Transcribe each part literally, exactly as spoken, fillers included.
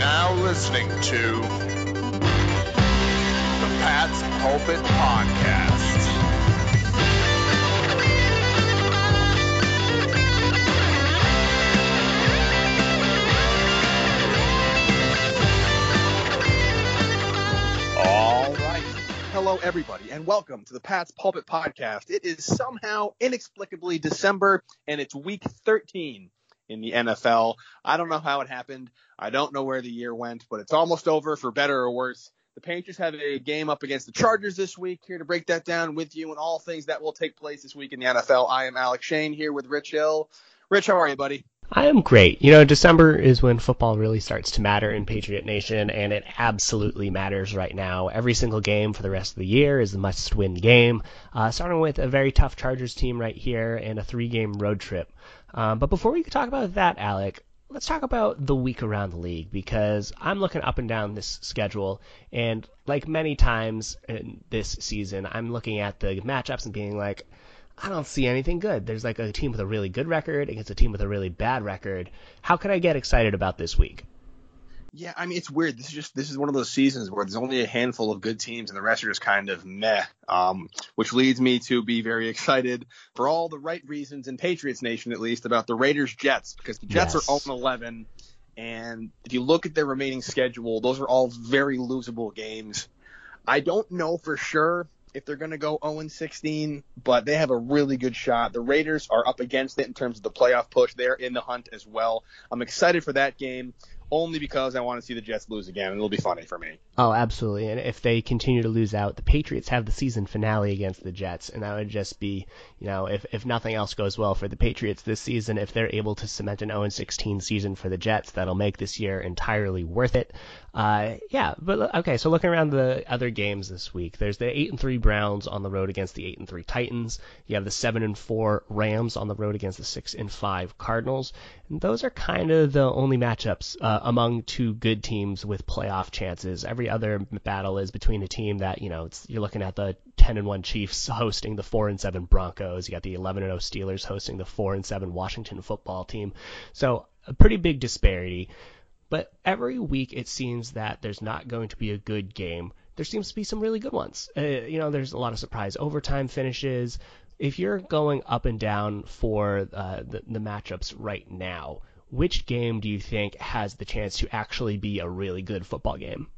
now listening to the Pat's Pulpit Podcast. Hello, everybody, and welcome to the Pat's Pulpit Podcast. It is somehow inexplicably December, and it's week thirteen in the N F L. I don't know how it happened. I don't know where the year went, but it's almost over, for better or worse. The Patriots have a game up against the Chargers this week. Here to break that down with you and all things that will take place this week in the N F L. I am Alex Shane here with Rich Hill. Rich, how are you, buddy? I am great. You know, December is when football really starts to matter in Patriot Nation, and it absolutely matters right now. Every single game for the rest of the year is a must-win game, uh, starting with a very tough Chargers team right here and a three-game road trip. Um, but before we talk about that, Alec, let's talk about the week around the league, because I'm looking up and down this schedule, and like many times in this season, I'm looking at the matchups and being like, I don't see anything good. There's like a team with a really good record against a team with a really bad record. How can I get excited about this week? Yeah, I mean, it's weird. This is just this is one of those seasons where there's only a handful of good teams and the rest are just kind of meh, um, which leads me to be very excited for all the right reasons in Patriots Nation, at least, about the Raiders-Jets, because the Jets yes. are oh and eleven. And if you look at their remaining schedule, those are all very losable games. I don't know for sure if they're going to go oh and sixteen, but they have a really good shot. The Raiders are up against it in terms of the playoff push. They're in the hunt as well. I'm excited for that game only because I want to see the Jets lose again, and it'll be funny for me. Oh, absolutely. And if they continue to lose out, the Patriots have the season finale against the Jets, and that would just be, you know, if, if nothing else goes well for the Patriots this season, if they're able to cement an oh and sixteen season for the Jets, that'll make this year entirely worth it. Uh, yeah, but okay, so looking around the other games this week, there's the eight and three Browns on the road against the eight and three Titans. You have the seven and four Rams on the road against the six and five Cardinals. And those are kind of the only matchups uh, among two good teams with playoff chances. Every other battle is between a team that, you know, it's, you're looking at the ten and one Chiefs hosting the four and seven Broncos. You got the eleven and oh Steelers hosting the four and seven Washington football team. So a pretty big disparity. But every week it seems that there's not going to be a good game. There seems to be some really good ones. Uh, you know, there's a lot of surprise overtime finishes. If you're going up and down for uh, the, the matchups right now, which game do you think has the chance to actually be a really good football game?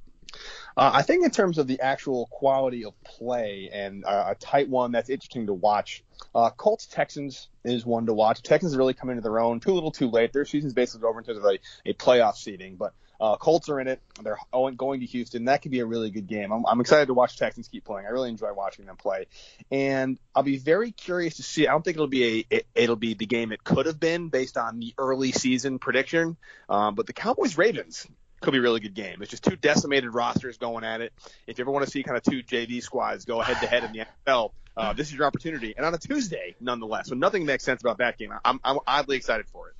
Uh, I think in terms of the actual quality of play and uh, a tight one that's interesting to watch, uh, Colts-Texans is one to watch. Texans really come into their own too little too late. Their season's basically over in terms of a, a playoff seeding, but uh, Colts are in it. They're going to Houston. That could be a really good game. I'm, I'm excited to watch Texans keep playing. I really enjoy watching them play, and I'll be very curious to see. I don't think it'll be a it, it'll be the game it could have been based on the early season prediction, um, but the Cowboys-Ravens could be a really good game. It's just two decimated rosters going at it. If you ever want to see kind of two J V squads go head-to-head in the N F L, uh, this is your opportunity. And on a Tuesday, nonetheless, so nothing makes sense about that game. I'm, I'm oddly excited for it.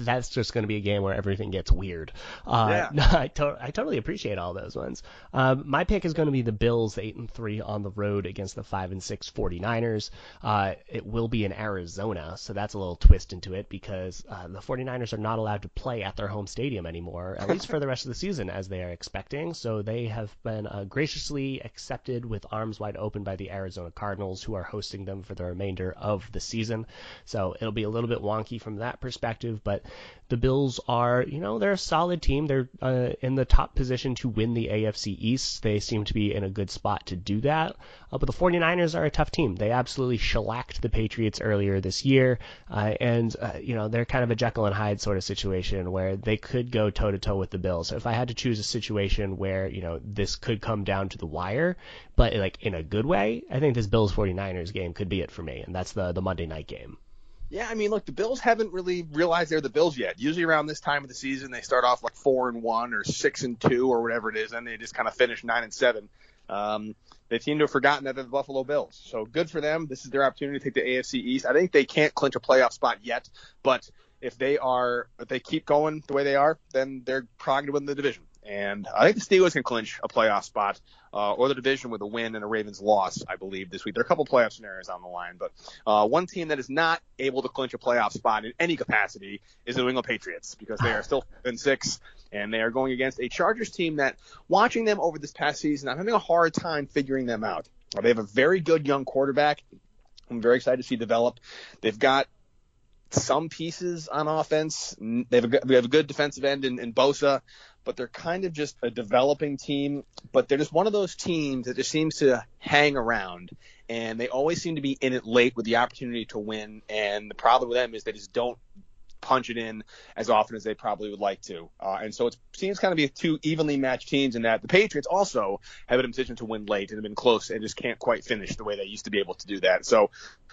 That's just going to be a game where everything gets weird. Uh, yeah. No, I, to- I totally appreciate all those ones. Um, my pick is going to be the Bills, eight and three on the road against the five and six 49ers. Uh, it will be in Arizona, so that's a little twist into it because uh, the 49ers are not allowed to play at their home stadium anymore, at least for the rest of the season, as they are expecting, so they have been uh, graciously accepted with arms wide open by the Arizona Cardinals, who are hosting them for the remainder of the season. So it'll be a little bit wonky from that perspective, but the Bills are, you know, they're a solid team. They're uh, in the top position to win the A F C East. They seem to be in a good spot to do that, uh, but the 49ers are a tough team. They absolutely shellacked the Patriots earlier this year, uh, and uh, you know, they're kind of a Jekyll and Hyde sort of situation where they could go toe-to-toe with the Bills. So if I had to choose a situation where, you know, this could come down to the wire, but like in a good way, I think this Bills 49ers game could be it for me. And that's the, the Monday night game. Yeah, I mean, look, the Bills haven't really realized they're the Bills yet. Usually around this time of the season, they start off like four and one or six and two or whatever it is, and they just kind of finish nine and seven. Um, they seem to have forgotten that they're the Buffalo Bills. So good for them. This is their opportunity to take the A F C East. I think they can't clinch a playoff spot yet, but if they are, if they keep going the way they are, then they're probably going to win the division. And I think the Steelers can clinch a playoff spot uh, or the division with a win and a Ravens loss, I believe, this week. There are a couple playoff scenarios on the line, but uh, one team that is not able to clinch a playoff spot in any capacity is the New England Patriots, because they are still five and six, and they are going against a Chargers team that, watching them over this past season, I'm having a hard time figuring them out. They have a very good young quarterback I'm very excited to see develop. They've got some pieces on offense. They have a, they have a good defensive end in, in Bosa, but they're kind of just a developing team. But they're just one of those teams that just seems to hang around, and they always seem to be in it late with the opportunity to win. And the problem with them is they just don't punch it in as often as they probably would like to. Uh, and so it seems kind of be two evenly matched teams, in that the Patriots also have a decision to win late and have been close and just can't quite finish the way they used to be able to do that. So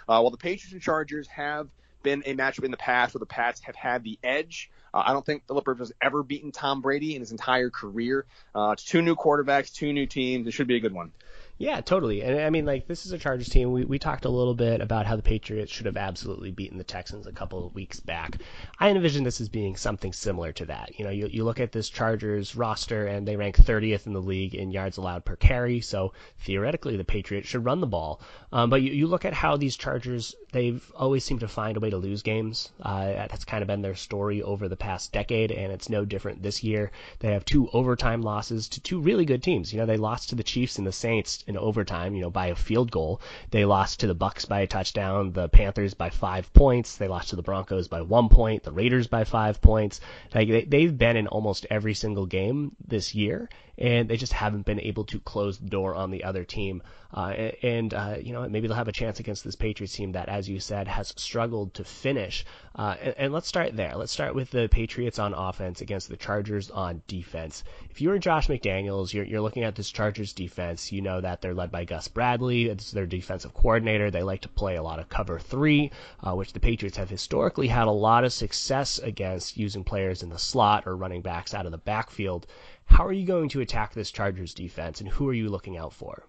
uh, while the Patriots and Chargers have been a matchup in the past where the Pats have had the edge, Uh, I don't think Philip Rivers has ever beaten Tom Brady in his entire career. Uh, it's two new quarterbacks, two new teams. It should be a good one. Yeah, totally. And I mean, like, this is a Chargers team. We we talked a little bit about how the Patriots should have absolutely beaten the Texans a couple of weeks back. I envision this as being something similar to that. You know, you you look at this Chargers roster, and they rank thirtieth in the league in yards allowed per carry. So theoretically, the Patriots should run the ball. Um, but you, you look at how these Chargers, they've always seemed to find a way to lose games. Uh, that's kind of been their story over the past decade, and it's no different this year. They have two overtime losses to two really good teams. You know, they lost to the Chiefs and the Saints in overtime, you know, by a field goal. They lost to the Bucks by a touchdown, the Panthers by five points. They lost to the Broncos by one point, the Raiders by five points. Like, they, they've been in almost every single game this year, and they just haven't been able to close the door on the other team. Uh, and, uh, you know, maybe they'll have a chance against this Patriots team that, as you said, has struggled to finish. Uh, and, and let's start there. Let's start with the Patriots on offense against the Chargers on defense. If you were Josh McDaniels, you're, you're looking at this Chargers defense. You know that they're led by Gus Bradley. It's their defensive coordinator. They like to play a lot of cover three, uh, which the Patriots have historically had a lot of success against, using players in the slot or running backs out of the backfield. How are you going to attack this Chargers defense, and who are you looking out for?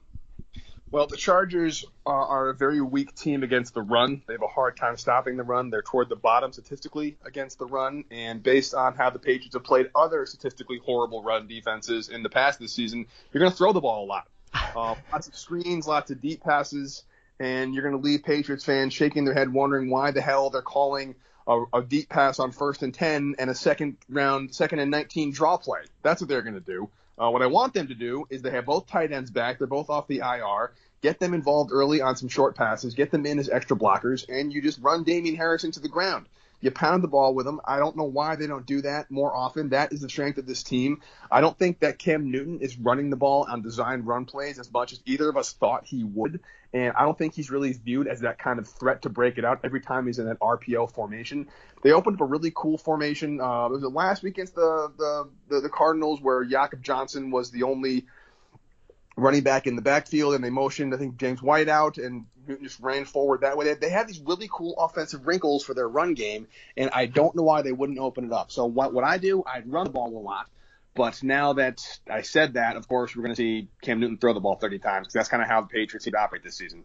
Well, the Chargers are, are a very weak team against the run. They have a hard time stopping the run. They're toward the bottom statistically against the run, and based on how the Patriots have played other statistically horrible run defenses in the past this season, you're going to throw the ball a lot. Uh, lots of screens, lots of deep passes, and you're going to leave Patriots fans shaking their head wondering why the hell they're calling A, a deep pass on first and ten and a second round, second and nineteen draw play. That's what they're going to do. Uh, what I want them to do is they have both tight ends back. They're both off the I R. Get them involved early on some short passes. Get them in as extra blockers, and you just run Damien Harris into the ground. You pound the ball with them. I don't know why they don't do that more often. That is the strength of this team. I don't think that Cam Newton is running the ball on designed run plays as much as either of us thought he would, and I don't think he's really viewed as that kind of threat to break it out every time he's in that R P O formation. They opened up a really cool formation. Uh, it was the last week against the, the, the, the Cardinals where Jakob Johnson was the only running back in the backfield, and they motioned, I think, James White out, and Newton just ran forward that way. They, they had these really cool offensive wrinkles for their run game, and I don't know why they wouldn't open it up. So what what I do, I'd run the ball a lot. But now that I said that, of course, we're going to see Cam Newton throw the ball thirty times, because that's kind of how the Patriots seem to operate this season.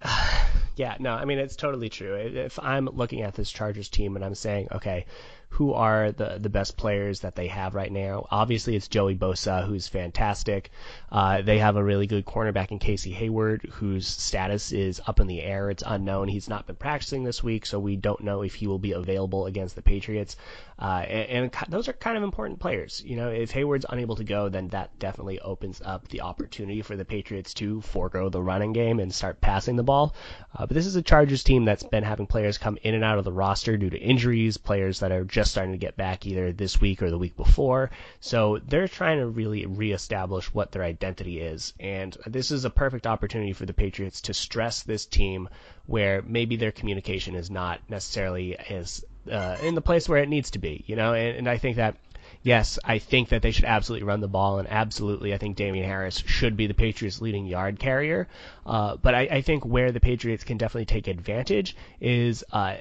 Yeah, no, I mean, it's totally true. If I'm looking at this Chargers team and I'm saying, okay, who are the, the best players that they have right now? Obviously, it's Joey Bosa, who's fantastic. Uh, they have a really good cornerback in Casey Hayward, whose status is up in the air. It's unknown. He's not been practicing this week, so we don't know if he will be available against the Patriots. Uh, and, and those are kind of important players. You know, if Hayward's unable to go, then that definitely opens up the opportunity for the Patriots to forego the running game and start passing the ball. Uh, but this is a Chargers team that's been having players come in and out of the roster due to injuries, players that are just starting to get back either this week or the week before. So they're trying to really reestablish what their identity is. And this is a perfect opportunity for the Patriots to stress this team where maybe their communication is not necessarily as uh, in the place where it needs to be, you know, and, and I think that Yes, I think that they should absolutely run the ball, and absolutely I think Damien Harris should be the Patriots' leading yard carrier. Uh, but I, I think where the Patriots can definitely take advantage is uh,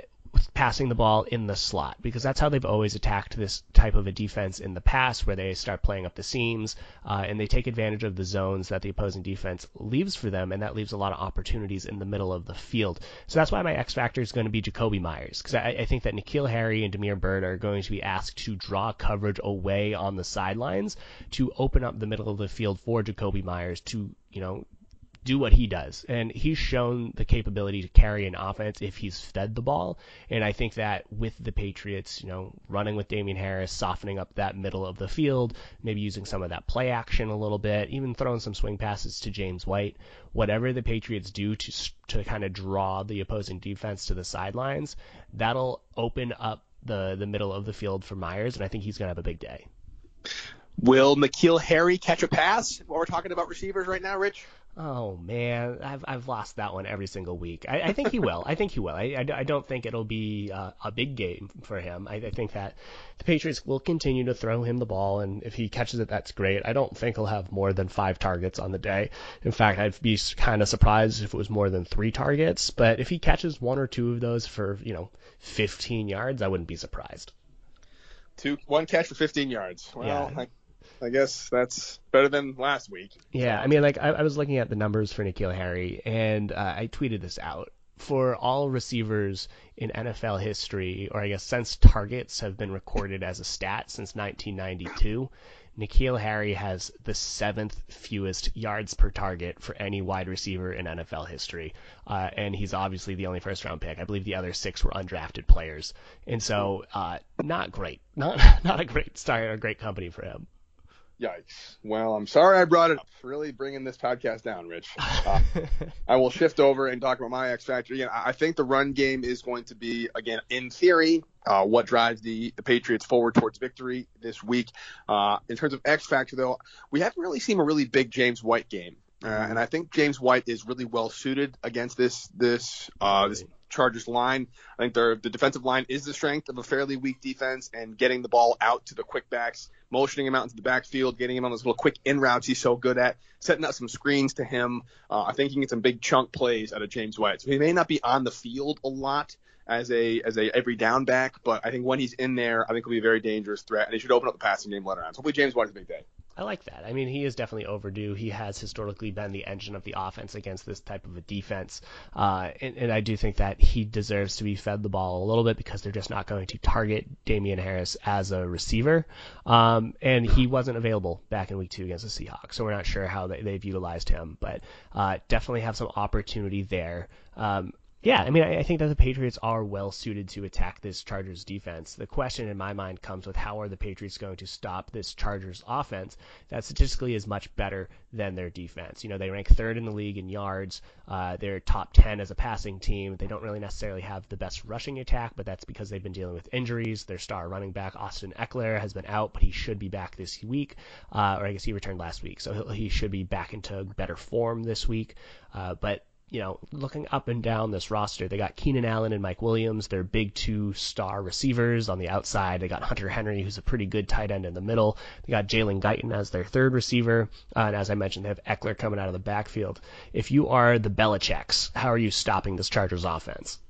passing the ball in the slot, because that's how they've always attacked this type of a defense in the past, where they start playing up the seams uh, and they take advantage of the zones that the opposing defense leaves for them, and that leaves a lot of opportunities in the middle of the field. So that's why my X factor is going to be Jakobi Myers, because I, I think that N'Keal Harry and Damiere Byrd are going to be asked to draw coverage away on the sidelines to open up the middle of the field for Jakobi Myers to, you know, do what he does. And he's shown the capability to carry an offense if he's fed the ball. And I think that with the Patriots, you know, running with Damien Harris, softening up that middle of the field, maybe using some of that play action a little bit, even throwing some swing passes to James White, whatever the Patriots do to to kind of draw the opposing defense to the sidelines, that'll open up the, the middle of the field for Myers. And I think he's going to have a big day. Will N'Keal Harry catch a pass while we're talking about receivers right now, Rich? Oh, man, I've I've lost that one every single week. I, I think he will. I think he will. I, I, I don't think it'll be uh, a big game for him. I, I think that the Patriots will continue to throw him the ball, and if he catches it, that's great. I don't think he'll have more than five targets on the day. In fact, I'd be kind of surprised if it was more than three targets. But if he catches one or two of those for, you know, fifteen yards, I wouldn't be surprised. Two, one catch for fifteen yards. Well, yeah. I... I guess that's better than last week. Yeah, I mean, like, I, I was looking at the numbers for N'Keal Harry, and uh, I tweeted this out. For all receivers in N F L history, or I guess since targets have been recorded as a stat since nineteen ninety-two, N'Keal Harry has the seventh fewest yards per target for any wide receiver in N F L history. Uh, and he's obviously the only first-round pick. I believe the other six were undrafted players. And so uh, not great. Not, not a great start or great company for him. Yikes. Well, I'm sorry I brought it up. Really bringing this podcast down, Rich. Uh, I will shift over and talk about my X factor. Again, I think the run game is going to be, again, in theory, uh, what drives the, the Patriots forward towards victory this week. Uh, in terms of X factor, though, we haven't really seen a really big James White game. Uh, and I think James White is really well suited against this this uh, this Chargers line. I think their the defensive line is the strength of a fairly weak defense, and getting the ball out to the quick backs, motioning him out into the backfield, getting him on those little quick in routes he's so good at, setting up some screens to him. Uh, I think he can get some big chunk plays out of James White. So he may not be on the field a lot as a as a every down back, but I think when he's in there, I think he'll be a very dangerous threat, and he should open up the passing game later on. So hopefully James White's a big day. I like that. I mean, he is definitely overdue. He has historically been the engine of the offense against this type of a defense. Uh, and, and I do think that he deserves to be fed the ball a little bit, because they're just not going to target Damien Harris as a receiver. Um, and he wasn't available back in week two against the Seahawks, so we're not sure how they, they've utilized him. But uh, definitely have some opportunity there. Um, yeah, I mean, I, I think that the Patriots are well-suited to attack this Chargers defense. The question in my mind comes with, how are the Patriots going to stop this Chargers offense that statistically is much better than their defense? You know, they rank third in the league in yards. Uh, they're top ten as a passing team. They don't really necessarily have the best rushing attack, but that's because they've been dealing with injuries. Their star running back, Austin Ekeler, has been out, but he should be back this week. Uh, or I guess he returned last week, so he should be back into better form this week. Uh, but you know, looking up and down this roster, they got Keenan Allen and Mike Williams, their big two star receivers on the outside. They got Hunter Henry, who's a pretty good tight end in the middle. They got Jalen Guyton as their third receiver. Uh, and as I mentioned, they have Ekeler coming out of the backfield. If you are the Belichicks, how are you stopping this Chargers offense?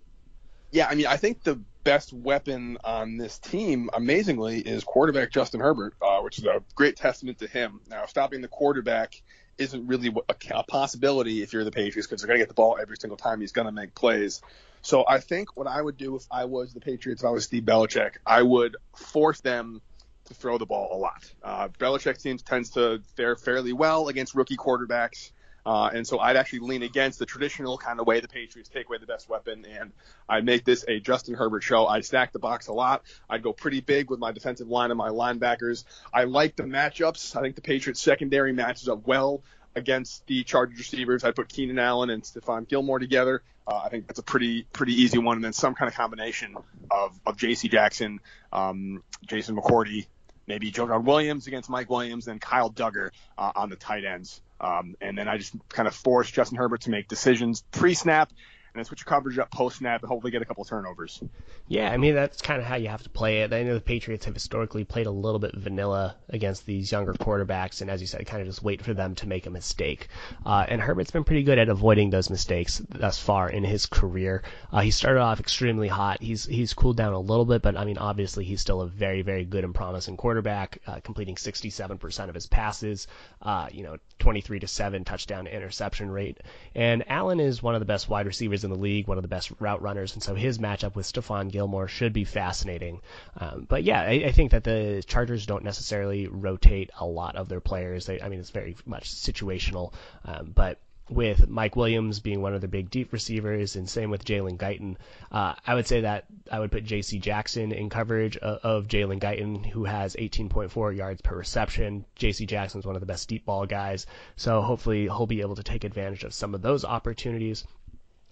Yeah, I mean, I think the best weapon on this team, amazingly, is quarterback Justin Herbert, uh, which is a great testament to him. Now, stopping the quarterback isn't really a possibility if you're the Patriots, because they're going to get the ball every single time. He's going to make plays. So I think what I would do if I was the Patriots, if I was Steve Belichick, I would force them to throw the ball a lot. Uh, Belichick teams tends to fare fairly well against rookie quarterbacks. Uh, and so I'd actually lean against the traditional kind of way the Patriots take away the best weapon, and I'd make this a Justin Herbert show. I'd stack the box a lot. I'd go pretty big with my defensive line and my linebackers. I like the matchups. I think the Patriots secondary matches up well against the Chargers receivers. I'd put Keenan Allen and Stephon Gilmore together. Uh, I think that's a pretty pretty easy one. And then some kind of combination of, of J C. Jackson, um, Jason McCourty, maybe Joe Williams against Mike Williams, and Kyle Duggar uh, on the tight ends. Um, and then I just kind of forced Justin Herbert to make decisions pre-snap. and then switch your coverage up post-snap and hopefully get a couple turnovers. Yeah, I mean, that's kind of how you have to play it. I know the Patriots have historically played a little bit vanilla against these younger quarterbacks, and as you said, kind of just wait for them to make a mistake. Uh, and Herbert's been pretty good at avoiding those mistakes thus far in his career. Uh, he started off extremely hot. He's he's cooled down a little bit, but, I mean, obviously he's still a very, very good and promising quarterback, uh, completing sixty-seven percent of his passes, uh, you know, twenty-three to seven touchdown to interception rate. And Allen is one of the best wide receivers in the league, one of the best route runners, and so his matchup with Stephon Gilmore should be fascinating. Um, but yeah, I, I think that the Chargers don't necessarily rotate a lot of their players. They, I mean, it's very much situational, um, but with Mike Williams being one of the big deep receivers, and same with Jalen Guyton, uh, I would say that I would put J C. Jackson in coverage of, of Jalen Guyton, who has eighteen point four yards per reception. J C. Jackson is one of the best deep ball guys, so hopefully he'll be able to take advantage of some of those opportunities.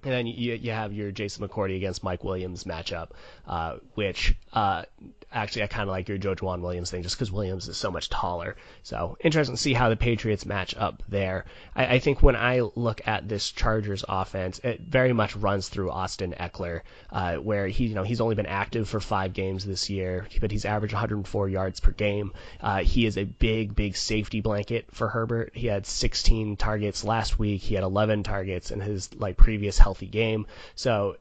And then you, you have your Jason McCourty against Mike Williams matchup, uh, which uh, actually I kind of like your Joe Juwan Williams thing just because Williams is so much taller. So interesting to see how the Patriots match up there. I, I think when I look at this Chargers offense, it very much runs through Austin Ekeler, uh, where he you know he's only been active for five games this year, but he's averaged one hundred four yards per game. Uh, he is a big, big safety blanket for Herbert. He had sixteen targets last week. He had eleven targets in his like previous health. Healthy game. So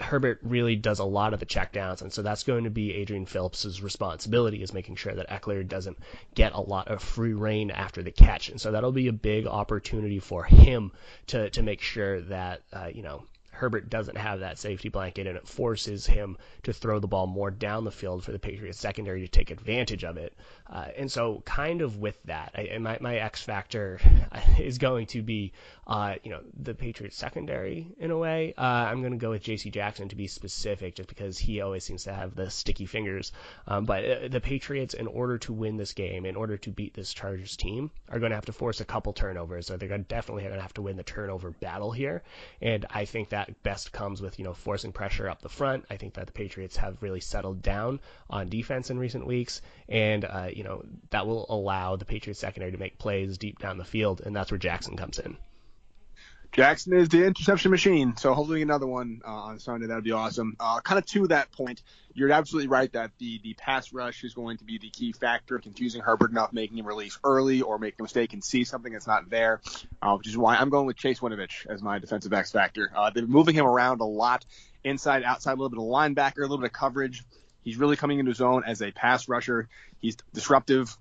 Herbert really does a lot of the checkdowns, and so that's going to be Adrian Phillips's responsibility, is making sure that Ekeler doesn't get a lot of free reign after the catch. And so that'll be a big opportunity for him to to make sure that uh, you know Herbert doesn't have that safety blanket, and it forces him to throw the ball more down the field for the Patriots secondary to take advantage of it. Uh, and so kind of with that, I, my, my X factor is going to be, uh, you know, the Patriots secondary in a way. Uh, I'm going to go with J C. Jackson to be specific just because he always seems to have the sticky fingers. Um, but the Patriots, in order to win this game, in order to beat this Chargers team, are going to have to force a couple turnovers. So they're gonna, definitely going to have to win the turnover battle here. And I think that best comes with, you know, forcing pressure up the front. I think that the Patriots have really settled down on defense in recent weeks, and, uh, you know, that will allow the Patriots secondary to make plays deep down the field, and that's where Jackson comes in. Jackson is the interception machine, so hopefully another one uh, on Sunday. That would be awesome. Uh, kind of to that point, you're absolutely right that the, the pass rush is going to be the key factor, confusing Herbert enough, making him release early or make a mistake and see something that's not there, uh, which is why I'm going with Chase Winovich as my defensive X factor. Uh, they've been moving him around a lot, inside, outside, a little bit of linebacker, a little bit of coverage. He's really coming into his own as a pass rusher. He's disruptive.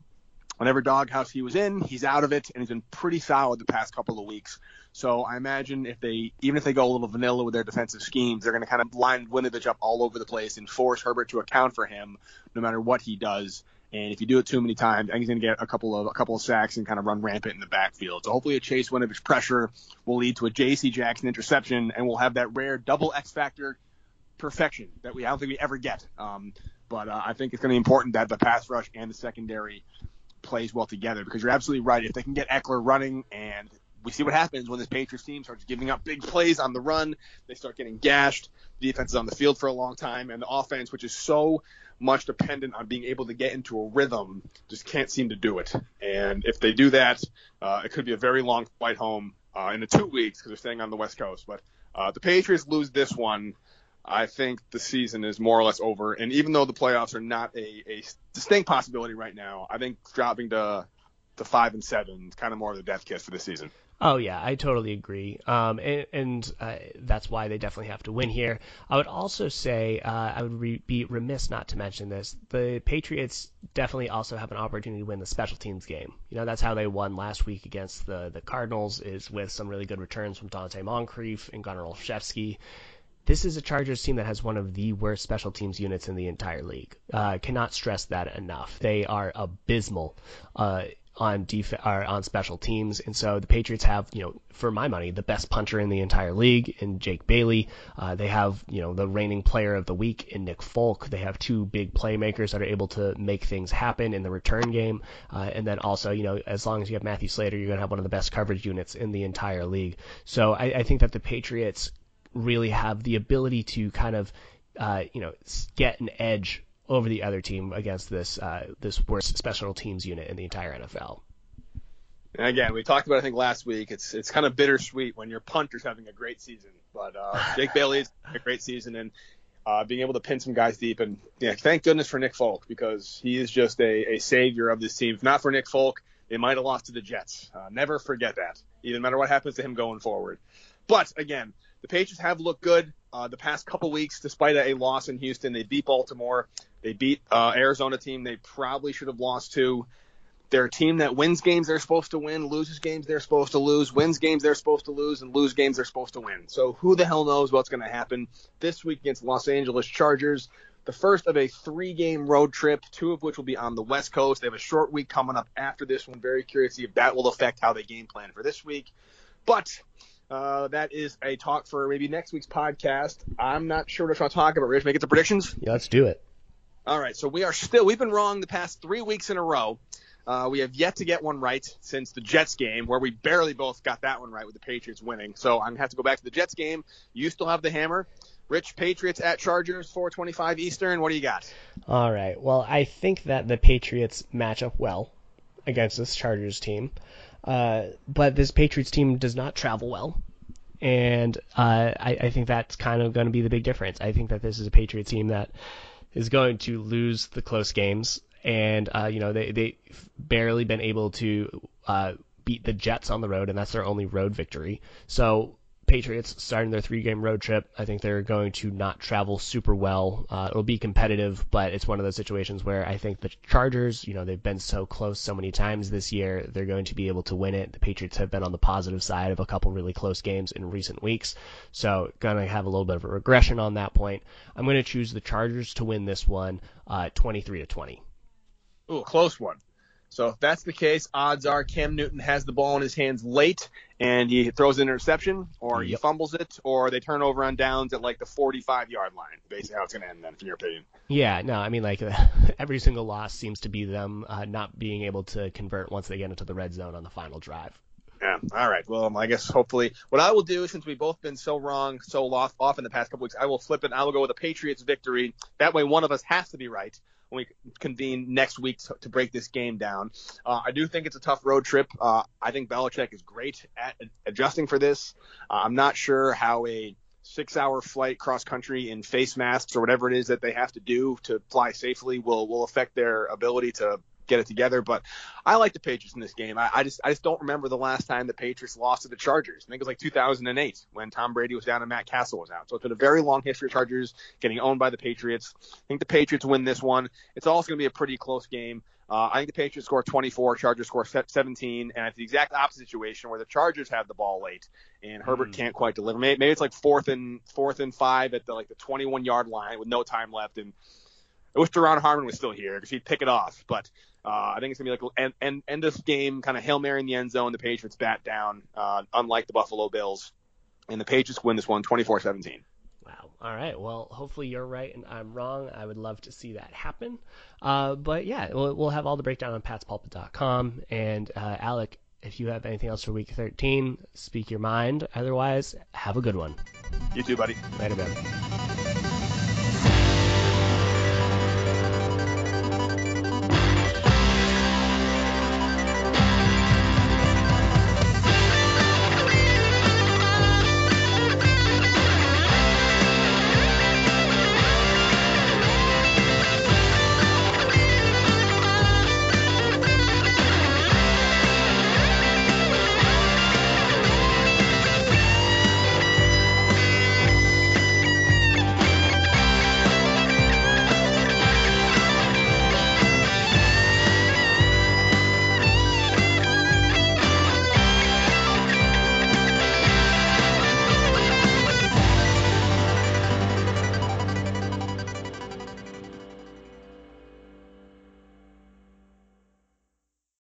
Whenever doghouse he was in, he's out of it, and he's been pretty solid the past couple of weeks. So I imagine if they, even if they go a little vanilla with their defensive schemes, they're going to kind of line Winovich up all over the place and force Herbert to account for him no matter what he does. And if you do it too many times, I think he's going to get a couple of a couple of sacks and kind of run rampant in the backfield. So hopefully a Chase Winovich pressure will lead to a J C. Jackson interception, and we'll have that rare double X factor perfection that we I don't think we ever get. Um, but uh, I think it's going to be important that the pass rush and the secondary plays well together, because you're absolutely right. If they can get Ekeler running, and we see what happens when this Patriots team starts giving up big plays on the run, they start getting gashed, the defense is on the field for a long time, and the offense, which is so much dependent on being able to get into a rhythm, just can't seem to do it. And if they do that, uh, it could be a very long flight home uh, in the two weeks because they're staying on the West Coast. But uh, the Patriots lose this one, I think the season is more or less over. And even though the playoffs are not a, a distinct possibility right now, I think dropping to to five and seven is kind of more of the death kiss for the season. Oh, yeah, I totally agree. Um, and and uh, that's why they definitely have to win here. I would also say, uh, I would re- be remiss not to mention this, the Patriots definitely also have an opportunity to win the special teams game. You know, that's how they won last week against the, the Cardinals, is with some really good returns from Dante Moncrief and Gunnar Olszewski. This is a Chargers team that has one of the worst special teams units in the entire league. Uh, cannot stress that enough. They are abysmal uh, on def- or on special teams, and so the Patriots have, you know, for my money, the best punter in the entire league in Jake Bailey. Uh, they have, you know, the reigning player of the week in Nick Folk. They have two big playmakers that are able to make things happen in the return game, uh, and then also, you know, as long as you have Matthew Slater, you're going to have one of the best coverage units in the entire league. So I, I think that the Patriots really have the ability to kind of, uh, you know, get an edge over the other team against this uh, this worst special teams unit in the entire N F L. And again, we talked about, I think, last week, it's it's kind of bittersweet when your punter's having a great season. But uh, Jake Bailey is a great season, and uh, being able to pin some guys deep. And yeah, thank goodness for Nick Folk, because he is just a, a savior of this team. If not for Nick Folk, they might have lost to the Jets. Uh, never forget that, even no matter what happens to him going forward. But, again, the Patriots have looked good uh, the past couple weeks, despite a loss in Houston. They beat Baltimore. They beat uh, Arizona, team they probably should have lost to. They're a team that wins games they're supposed to win, loses games they're supposed to lose, wins games they're supposed to lose, and lose games they're supposed to win. So who the hell knows what's going to happen this week against Los Angeles Chargers, the first of a three-game road trip, two of which will be on the West Coast. They have a short week coming up after this one. Very curious to see if that will affect how they game plan for this week. But uh, that is a talk for maybe next week's podcast. I'm not sure what I'm going to talk about. Rich, make it the predictions? Yeah, let's do it. All right, so we are still – we've been wrong the past three weeks in a row. Uh, we have yet to get one right since the Jets game, where we barely both got that one right with the Patriots winning. So I'm going to have to go back to the Jets game. You still have the hammer. Rich, Patriots at Chargers, four twenty-five Eastern. What do you got? All right. Well, I think that the Patriots match up well against this Chargers team. Uh, but this Patriots team does not travel well. And uh, I, I think that's kind of going to be the big difference. I think that this is a Patriots team that is going to lose the close games. And, uh, you know, they, they've barely been able to uh, beat the Jets on the road, and that's their only road victory. So Patriots starting their three-game road trip, I think they're going to not travel super well. Uh, it'll be competitive, but it's one of those situations where I think the Chargers, you know, they've been so close so many times this year, they're going to be able to win it. The Patriots have been on the positive side of a couple really close games in recent weeks, so going to have a little bit of a regression on that point. I'm going to choose the Chargers to win this one uh, twenty-three to twenty. Ooh, close one. So if that's the case, odds are Cam Newton has the ball in his hands late, and he throws an interception, or yep. he fumbles it, or they turn over on downs at like the forty-five-yard line. Basically, how it's going to end then, in your opinion. Yeah, no, I mean, like every single loss seems to be them uh, not being able to convert once they get into the red zone on the final drive. Yeah. All right. Well, I guess hopefully what I will do, since we've both been so wrong, so off, off in the past couple weeks, I will flip it. And I will go with a Patriots victory. That way, one of us has to be right when we convene next week to, to break this game down. Uh, I do think it's a tough road trip. Uh, I think Belichick is great at adjusting for this. Uh, I'm not sure how a six-hour flight cross-country in face masks or whatever it is that they have to do to fly safely will will affect their ability to get it together, but I like the Patriots in this game. I, I just I just don't remember the last time the Patriots lost to the Chargers. I think it was like two thousand eight when Tom Brady was down and Matt Castle was out. So it's been a very long history of Chargers getting owned by the Patriots. I think the Patriots win this one. It's also going to be a pretty close game. Uh, I think the Patriots score twenty-four, Chargers score seventeen, and it's the exact opposite situation where the Chargers have the ball late and Herbert mm. can't quite deliver. Maybe, maybe it's like fourth and fourth and five at the like the twenty-one-yard line with no time left, and I wish Daron Harmon was still here because he'd pick it off, but uh, I think it's going to be like an end, end of game, kind of Hail Mary in the end zone, the Patriots bat down, uh, unlike the Buffalo Bills, and the Patriots win this one twenty-four seventeen. Wow. All right. Well, hopefully you're right and I'm wrong. I would love to see that happen. Uh, but, yeah, we'll, we'll have all the breakdown on pats pulpit dot com, and uh, Alec, if you have anything else for Week thirteen, speak your mind. Otherwise, have a good one. You too, buddy. Later, man.